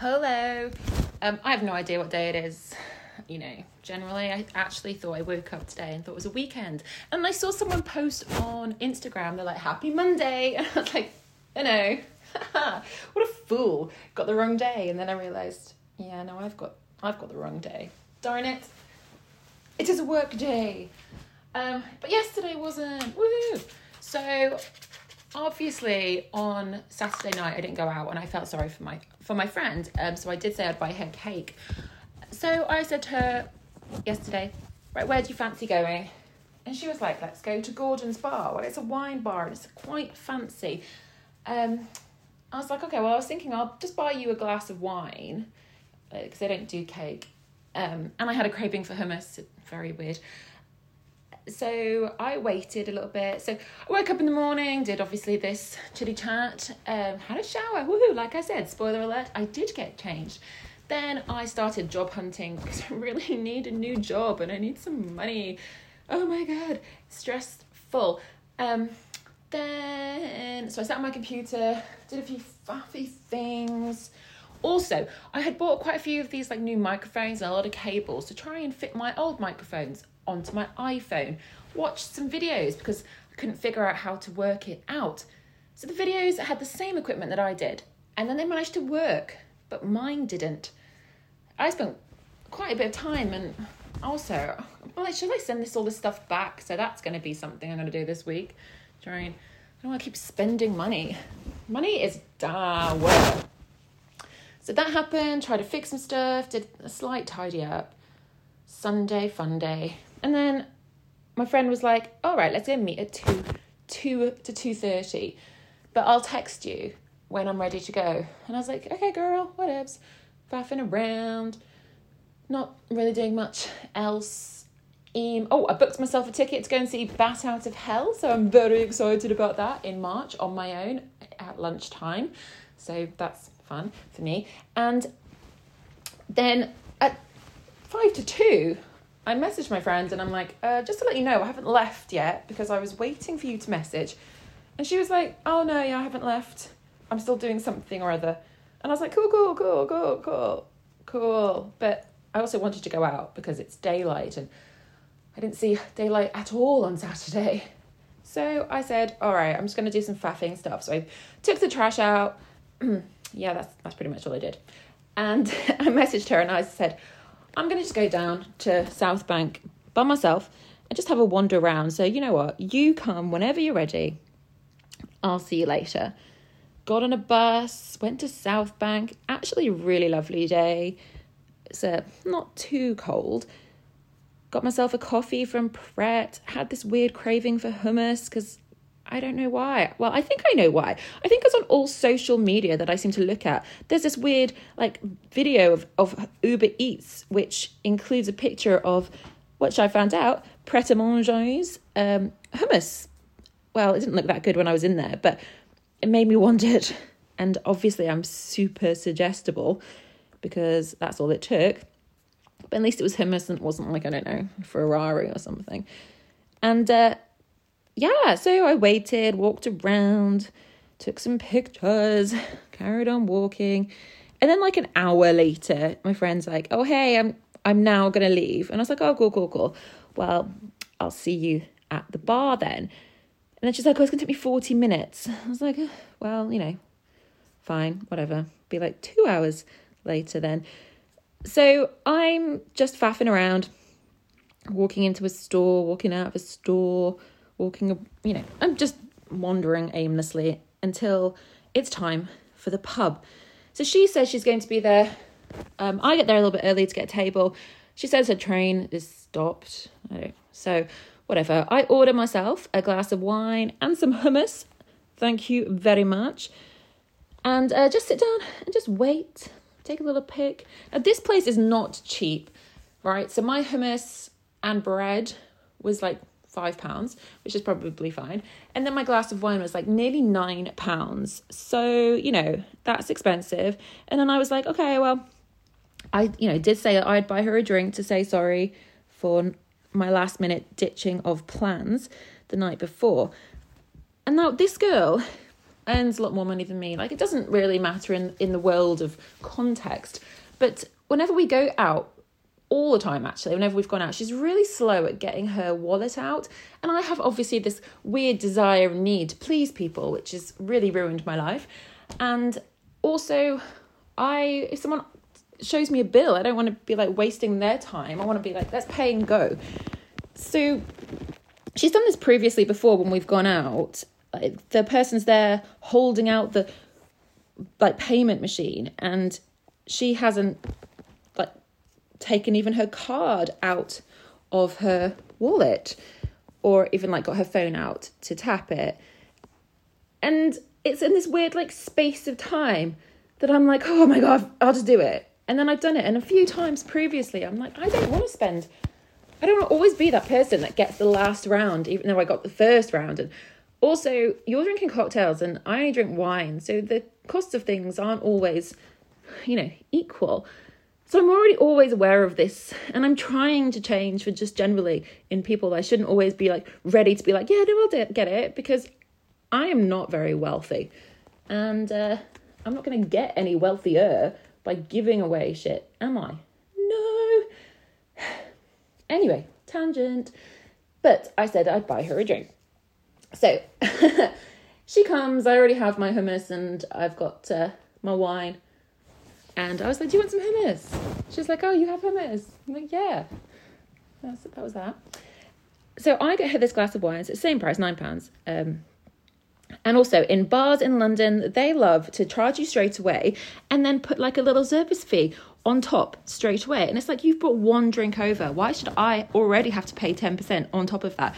Hello. I have no idea what day it is. You know, generally, I actually thought I woke up today and thought it was a weekend. And I saw someone post on Instagram, they're like, happy Monday. And I was like, I know, what a fool. Got the wrong day. And then I realised, yeah, no, I've got the wrong day. Darn it. It is a work day. But yesterday wasn't. Woohoo. So obviously on Saturday night, I didn't go out and I felt sorry for my friend. So I did say I'd buy her cake. So I said to her yesterday, right, where do you fancy going? And she was like, let's go to Gordon's bar. Well, it's a wine bar and it's quite fancy. I was like, okay, well, I was thinking I'll just buy you a glass of wine because they don't do cake. And I had a craving for hummus, very weird. So I waited a little bit. So I woke up in the morning, did obviously this chitty chat, had a shower, woohoo, like I said, spoiler alert, I did get changed. Then I started job hunting because I really need a new job and I need some money. Oh my God, stressful. So I sat on my computer, did a few faffy things. Also, I had bought quite a few of these like new microphones and a lot of cables to try and fit my old microphones onto my iPhone. Watched some videos because I couldn't figure out how to work it out. So the videos had the same equipment that I did and then they managed to work, but mine didn't. I spent quite a bit of time and also, well, should I send all this stuff back? So that's going to be something I'm going to do this week. I don't want to keep spending money. Money is dour. So that happened, tried to fix some stuff, did a slight tidy up. Sunday, fun day. And then my friend was like, all right, let's go meet at 2 to 2:30. But I'll text you when I'm ready to go. And I was like, okay, girl, whatevs. Faffing around, not really doing much else. I booked myself a ticket to go and see Bat Out of Hell. So I'm very excited about that in March on my own at lunchtime. So that's fun for me. And then at 1:55, I messaged my friend and I'm like, just to let you know, I haven't left yet because I was waiting for you to message. And she was like, oh no, yeah, I haven't left. I'm still doing something or other. And I was like, cool. But I also wanted to go out because it's daylight and I didn't see daylight at all on Saturday. So I said, all right, I'm just going to do some faffing stuff. So I took the trash out. Yeah, that's pretty much all I did. And I messaged her and I said, I'm going to just go down to South Bank by myself and just have a wander around. So you know what? You come whenever you're ready. I'll see you later. Got on a bus, went to South Bank. Actually a really lovely day. It's not too cold. Got myself a coffee from Pret. Had this weird craving for hummus because I don't know why. Well, I think I know why. I think it's on all social media that I seem to look at. There's this weird like video of Uber Eats, which includes a picture of, which I found out, Pret-a-Manger's hummus. Well, it didn't look that good when I was in there, but it made me want it. And obviously I'm super suggestible because that's all it took. But at least it was hummus and it wasn't like, I don't know, Ferrari or something. And so I waited, walked around, took some pictures, carried on walking. And then like an hour later, my friend's like, oh, hey, I'm now going to leave. And I was like, oh, cool. Well, I'll see you at the bar then. And then she's like, oh, it's going to take me 40 minutes. I was like, oh, well, you know, fine, whatever. Be like 2 hours later then. So I'm just faffing around, walking into a store, walking out of a store, walking, you know, I'm just wandering aimlessly until it's time for the pub. So she says she's going to be there. I get there a little bit early to get a table. She says her train is stopped. So whatever. I order myself a glass of wine and some hummus. Thank you very much. And just sit down and just wait. Take a little pic. Now, this place is not cheap, right? So my hummus and bread was like £5, which is probably fine. And then my glass of wine was like nearly £9. So, you know, that's expensive. And then I was like, okay, well, I, you know, did say that I'd buy her a drink to say sorry for my last minute ditching of plans the night before. And now this girl earns a lot more money than me. Like, it doesn't really matter in the world of context. But whenever we go out, all the time actually, whenever we've gone out, she's really slow at getting her wallet out. And I have obviously this weird desire and need to please people, which has really ruined my life. And also, if someone shows me a bill, I don't want to be like wasting their time. I want to be like, let's pay and go. So she's done this previously before when we've gone out. Like, the person's there holding out the like payment machine, and she hasn't like taken even her card out of her wallet, or even like got her phone out to tap it. And it's in this weird like space of time that I'm like, oh my God, I'll just do it. And then I've done it. And a few times previously, I'm like, I don't want to always be that person that gets the last round, even though I got the first round. And also, you're drinking cocktails and I only drink wine. So the costs of things aren't always, equal. So I'm already always aware of this. And I'm trying to change for just generally in people. I shouldn't always be like ready to be like, yeah, no, I'll get it, because I am not very wealthy. And I'm not going to get any wealthier by giving away shit, am I? No. Anyway, tangent. But I said I'd buy her a drink. So she comes, I already have my hummus and I've got my wine. And I was like, do you want some hummus? She's like, oh, you have hummus? I'm like, yeah. That was that. So I get her this glass of wine. So it's the same price, £9. And also in bars in London, they love to charge you straight away and then put like a little service fee on top straight away. And it's like, you've brought one drink over. Why should I already have to pay 10% on top of that?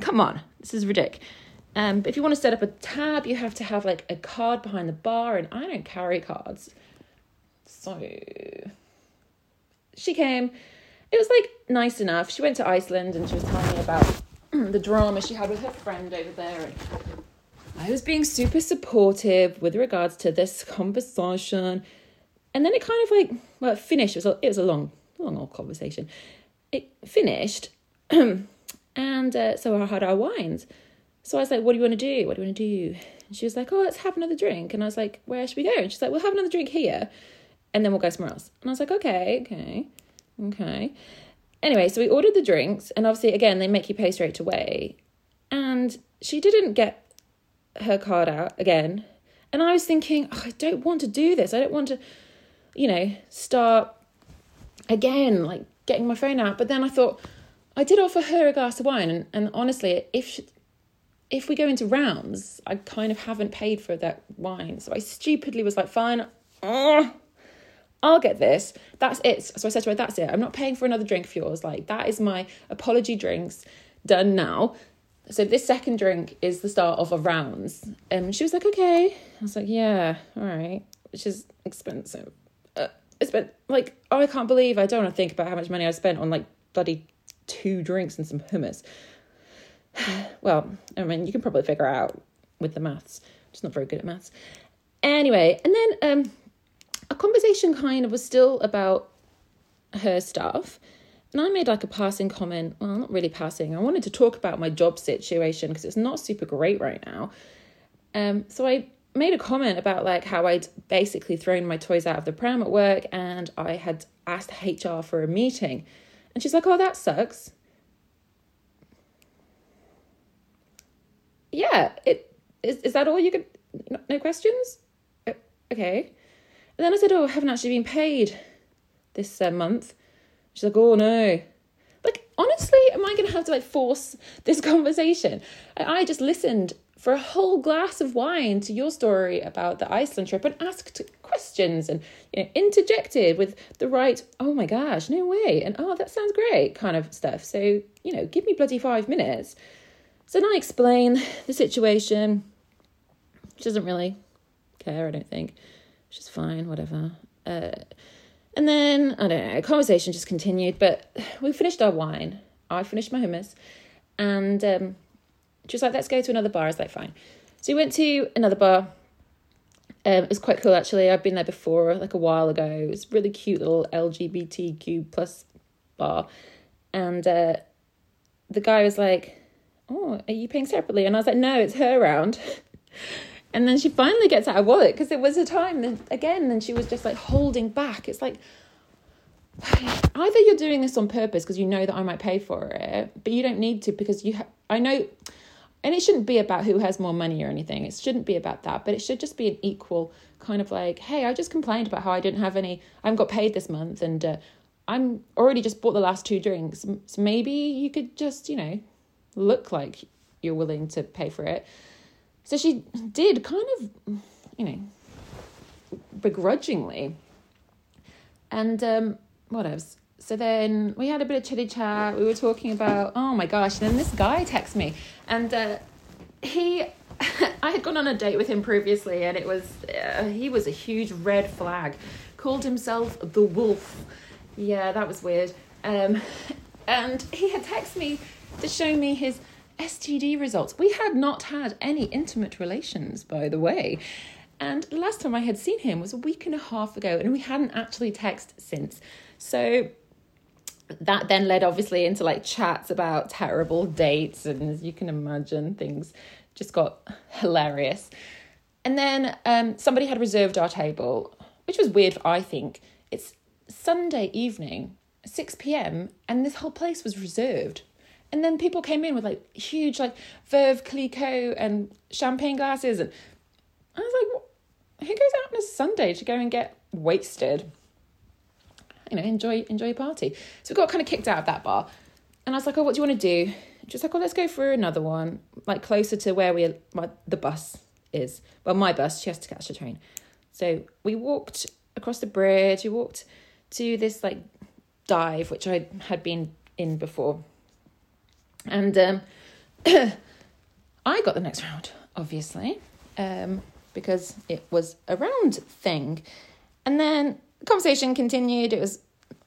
Come on, this is ridiculous. If you want to set up a tab, you have to have like a card behind the bar, and I don't carry cards. So she came. It was like nice enough. She went to Iceland and she was telling me about the drama she had with her friend over there, and I was being super supportive with regards to this conversation. And then it kind of like, well, it finished. It was a long old conversation. It finished. And so I had our wines. So I was like, what do you want to do? What do you want to do? And she was like, oh, let's have another drink. And I was like, where should we go? And she's like, we'll have another drink here, and then we'll go somewhere else. And I was like, okay. Anyway, so we ordered the drinks, and obviously, again, they make you pay straight away. And she didn't get her card out again. And I was thinking, I don't want to do this. I don't want to, start again, like getting my phone out. But then I thought, I did offer her a glass of wine. And honestly, if we go into rounds, I kind of haven't paid for that wine. So I stupidly was like, fine, I'll get this. That's it. So I said to her, that's it. I'm not paying for another drink of yours. Like, that is my apology drinks done now. So this second drink is the start of a rounds. She was like, okay. I was like, yeah, all right. Which is expensive. I can't believe I don't want to think about how much money I spent on like bloody 2 drinks and some hummus. Well, I mean, you can probably figure it out with the maths. I'm just not very good at maths. Anyway, and then a conversation kind of was still about her stuff, and I made like a passing comment. Well, not really passing. I wanted to talk about my job situation because it's not super great right now. So I made a comment about like how I'd basically thrown my toys out of the pram at work, and I had asked HR for a meeting, and she's like, "Oh, that sucks." Yeah, it is that all you could? No questions? Okay. And then I said, oh, I haven't actually been paid this month. She's like, oh, no. Like, honestly, am I going to have to, like, force this conversation? I just listened for a whole glass of wine to your story about the Iceland trip and asked questions and interjected with the right, oh, my gosh, no way, and, oh, that sounds great kind of stuff. So, give me bloody 5 minutes. So then I explain the situation. She doesn't really care, I don't think. Which is fine, whatever. And then, I don't know, conversation just continued, but we finished our wine. I finished my hummus. And she was like, let's go to another bar. I was like, fine. So we went to another bar. It was quite cool, actually. I've been there before, like a while ago. It was a really cute little LGBTQ+ bar. And the guy was like, oh, are you paying separately? And I was like, no, it's her round. And then she finally gets out her wallet, because there was a time that, again, then she was just like holding back. It's like, either you're doing this on purpose because you know that I might pay for it, but you don't need to, because you I know, and it shouldn't be about who has more money or anything. It shouldn't be about that, but it should just be an equal kind of like, hey, I just complained about how I didn't have any, I haven't got paid this month, and I'm already just bought the last two drinks. So maybe you could just, you know, look like you're willing to pay for it. So she did kind of, you know, begrudgingly. And what else? So then we had a bit of chitty chat. We were talking about, oh my gosh. And then this guy texts me. And I had gone on a date with him previously. And it was, he was a huge red flag. Called himself the Wolf. Yeah, that was weird. And he had texted me to show me his STD results. We had not had any intimate relations, by the way. And the last time I had seen him was a week and a half ago, and we hadn't actually texted since. So that then led obviously into like chats about terrible dates, and as you can imagine, things just got hilarious. And then somebody had reserved our table, which was weird, I think. It's Sunday evening, 6 p.m., and this whole place was reserved. And then people came in with like huge like Veuve Clicquot and champagne glasses. And I was like, who goes out on a Sunday to go and get wasted? You know, enjoy your party. So we got kind of kicked out of that bar. And I was like, oh, what do you want to do? She was like, oh, let's go for another one, like closer to where the bus is. Well, my bus, she has to catch the train. So we walked across the bridge. We walked to this like dive, which I had been in before. And I got the next round, obviously, because it was a round thing. And then the conversation continued. It was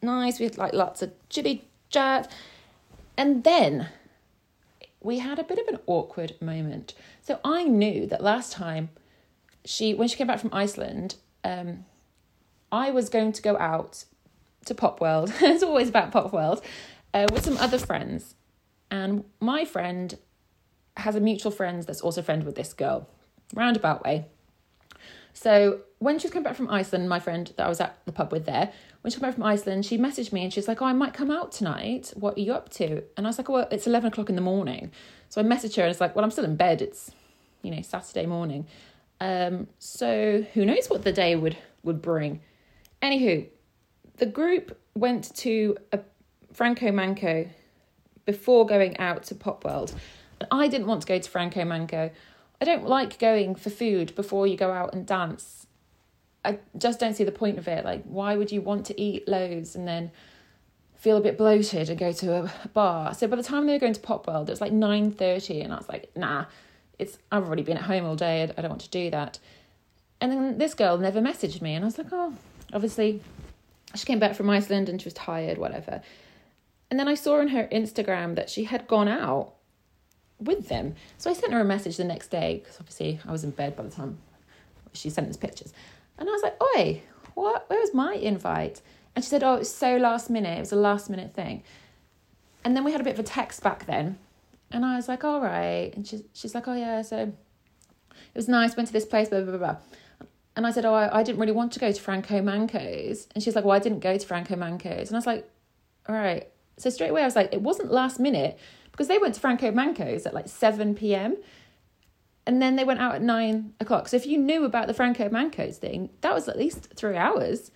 nice. We had like lots of chitty chat. And then we had a bit of an awkward moment. So I knew that last time when she came back from Iceland, I was going to go out to Pop World. It's always about Pop World with some other friends. And my friend has a mutual friend that's also friend with this girl, roundabout way. So when she was coming back from Iceland, my friend that I was at the pub with there, when she came back from Iceland, she messaged me and she's like, oh, I might come out tonight. What are you up to? And I was like, well, it's 11 o'clock in the morning. So I messaged her and it's like, well, I'm still in bed. It's, you know, Saturday morning. So who knows what the day would bring. Anywho, the group went to a Franco Manca before going out to Pop World. And I didn't want to go to Franco Manco. I don't like going for food before you go out and dance. I just don't see the point of it. Like, why would you want to eat loads and then feel a bit bloated and go to a bar? So by the time they were going to Pop World, it was like 9:30, and I was like, nah, I've already been at home all day. I don't want to do that. And then this girl never messaged me, and I was like, oh, obviously she came back from Iceland and she was tired, whatever. And then I saw on her Instagram that she had gone out with them. So I sent her a message the next day, because obviously I was in bed by the time she sent us pictures. And I was like, oi, where was my invite? And she said, oh, it was so last minute. It was a last minute thing. And then we had a bit of a text back then. And I was like, all right. And she's like, oh yeah, so it was nice. Went to this place, blah, blah, blah, blah. And I said, oh, I didn't really want to go to Franco Manco's. And she's like, well, I didn't go to Franco Manco's. And I was like, all right. So straight away, I was like, it wasn't last minute, because they went to Franco Manco's at like 7 p.m. and then they went out at 9 o'clock. So if you knew about the Franco Manco's thing, that was at least 3 hours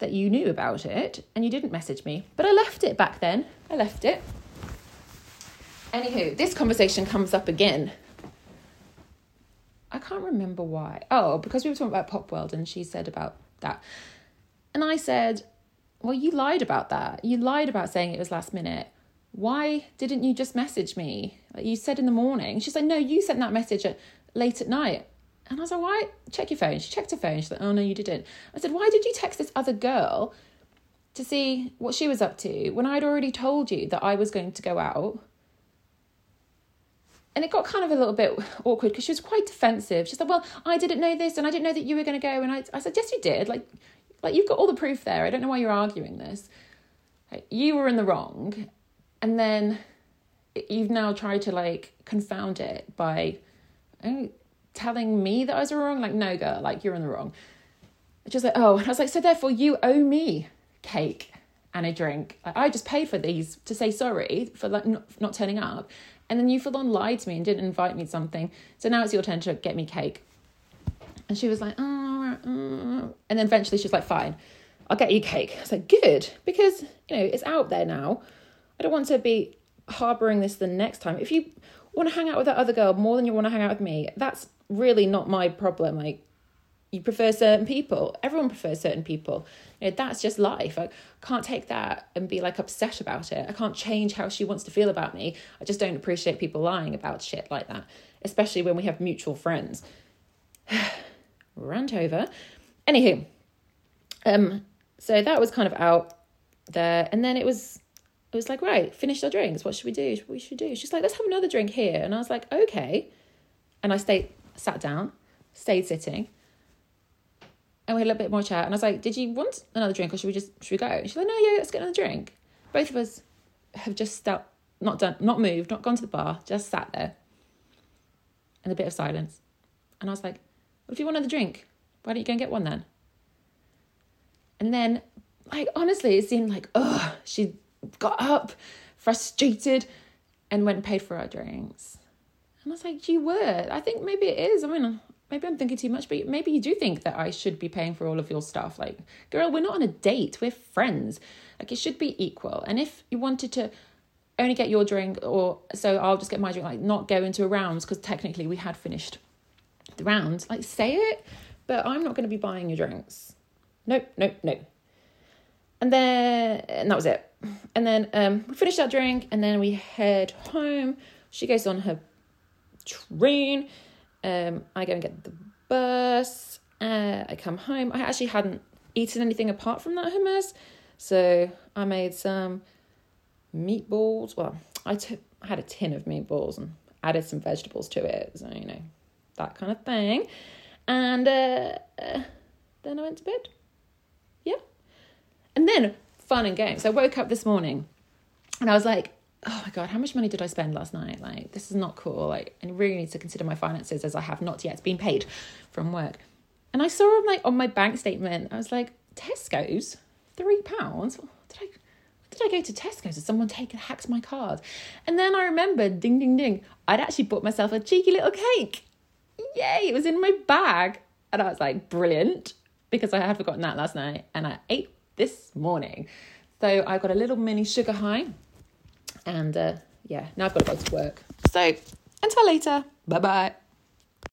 that you knew about it, and you didn't message me. But I left it back then. I left it. Anywho, this conversation comes up again. I can't remember why. Oh, because we were talking about Pop World, and she said about that. And I said, well, you lied about that. You lied about saying it was last minute. Why didn't you just message me? Like you said in the morning. She's like, no, you sent that message late at night. And I was like, why? Check your phone. She checked her phone. She's like, oh, no, you didn't. I said, why did you text this other girl to see what she was up to when I'd already told you that I was going to go out? And it got kind of a little bit awkward, because she was quite defensive. She said, well, I didn't know this, and I didn't know that you were going to go. And I said, yes, you did. Like, you've got all the proof there. I don't know why you're arguing this. Like, you were in the wrong. And then you've now tried to, like, confound it by telling me that I was wrong. Like, no, girl, like, you're in the wrong. Just like, oh. And I was like, so therefore you owe me cake and a drink. Like, I just paid for these to say sorry for, like, not turning up. And then you full on lied to me and didn't invite me to something. So now it's your turn to get me cake. And she was like, oh. And then eventually she was like, fine, I'll get you cake. I was like, good, because, you know, it's out there now. I don't want to be harboring this the next time. If you want to hang out with that other girl more than you want to hang out with me, that's really not my problem. Like, you prefer certain people. Everyone prefers certain people. You know, that's just life. I can't take that and be, like, upset about it. I can't change how she wants to feel about me. I just don't appreciate people lying about shit like that, especially when we have mutual friends. Rant over. Anywho, so that was kind of out there. And then it was like, right, finish our drinks. What should we do? What should we do? She's like, let's have another drink here. And I was like, okay. And I sat down, stayed sitting. And we had a little bit more chat. And I was like, did you want another drink or should we go? And she's like, no, yeah, let's get another drink. Both of us have just not moved, not gone to the bar, just sat there. And a bit of silence. And I was like, well, if you want another drink, why don't you go and get one then? And then, like, honestly, it seemed like, oh, she got up, frustrated, and went and paid for our drinks. And I was like, you were. I think maybe it is. I mean, maybe I'm thinking too much, but maybe you do think that I should be paying for all of your stuff. Like, girl, we're not on a date. We're friends. Like, it should be equal. And if you wanted to only get your drink, or so I'll just get my drink, like, not go into a round, because technically we had finished the round. Like, say it, but I'm not going to be buying your drinks. Nope. And that was it. And then we finished our drink, and then we head home. She goes on her train. I go and get the bus. I come home. I actually hadn't eaten anything apart from that hummus, so I made some meatballs. Well, I had a tin of meatballs and added some vegetables to it, so, you know, that kind of thing. And then I went to bed. Yeah. And then fun and games. I woke up this morning and I was like, oh my God, how much money did I spend last night? Like, this is not cool. Like, I really need to consider my finances, as I have not yet been paid from work. And I saw, like, on my bank statement, I was like, Tesco's £3. Did I go to Tesco's? Did someone hack my card? And then I remembered, ding, I'd actually bought myself a cheeky little cake. Yay, it was in my bag. And I was like, brilliant, because I had forgotten that last night, and I ate this morning. So I got a little mini sugar high. And yeah, now I've got to go to work. So until later, bye-bye.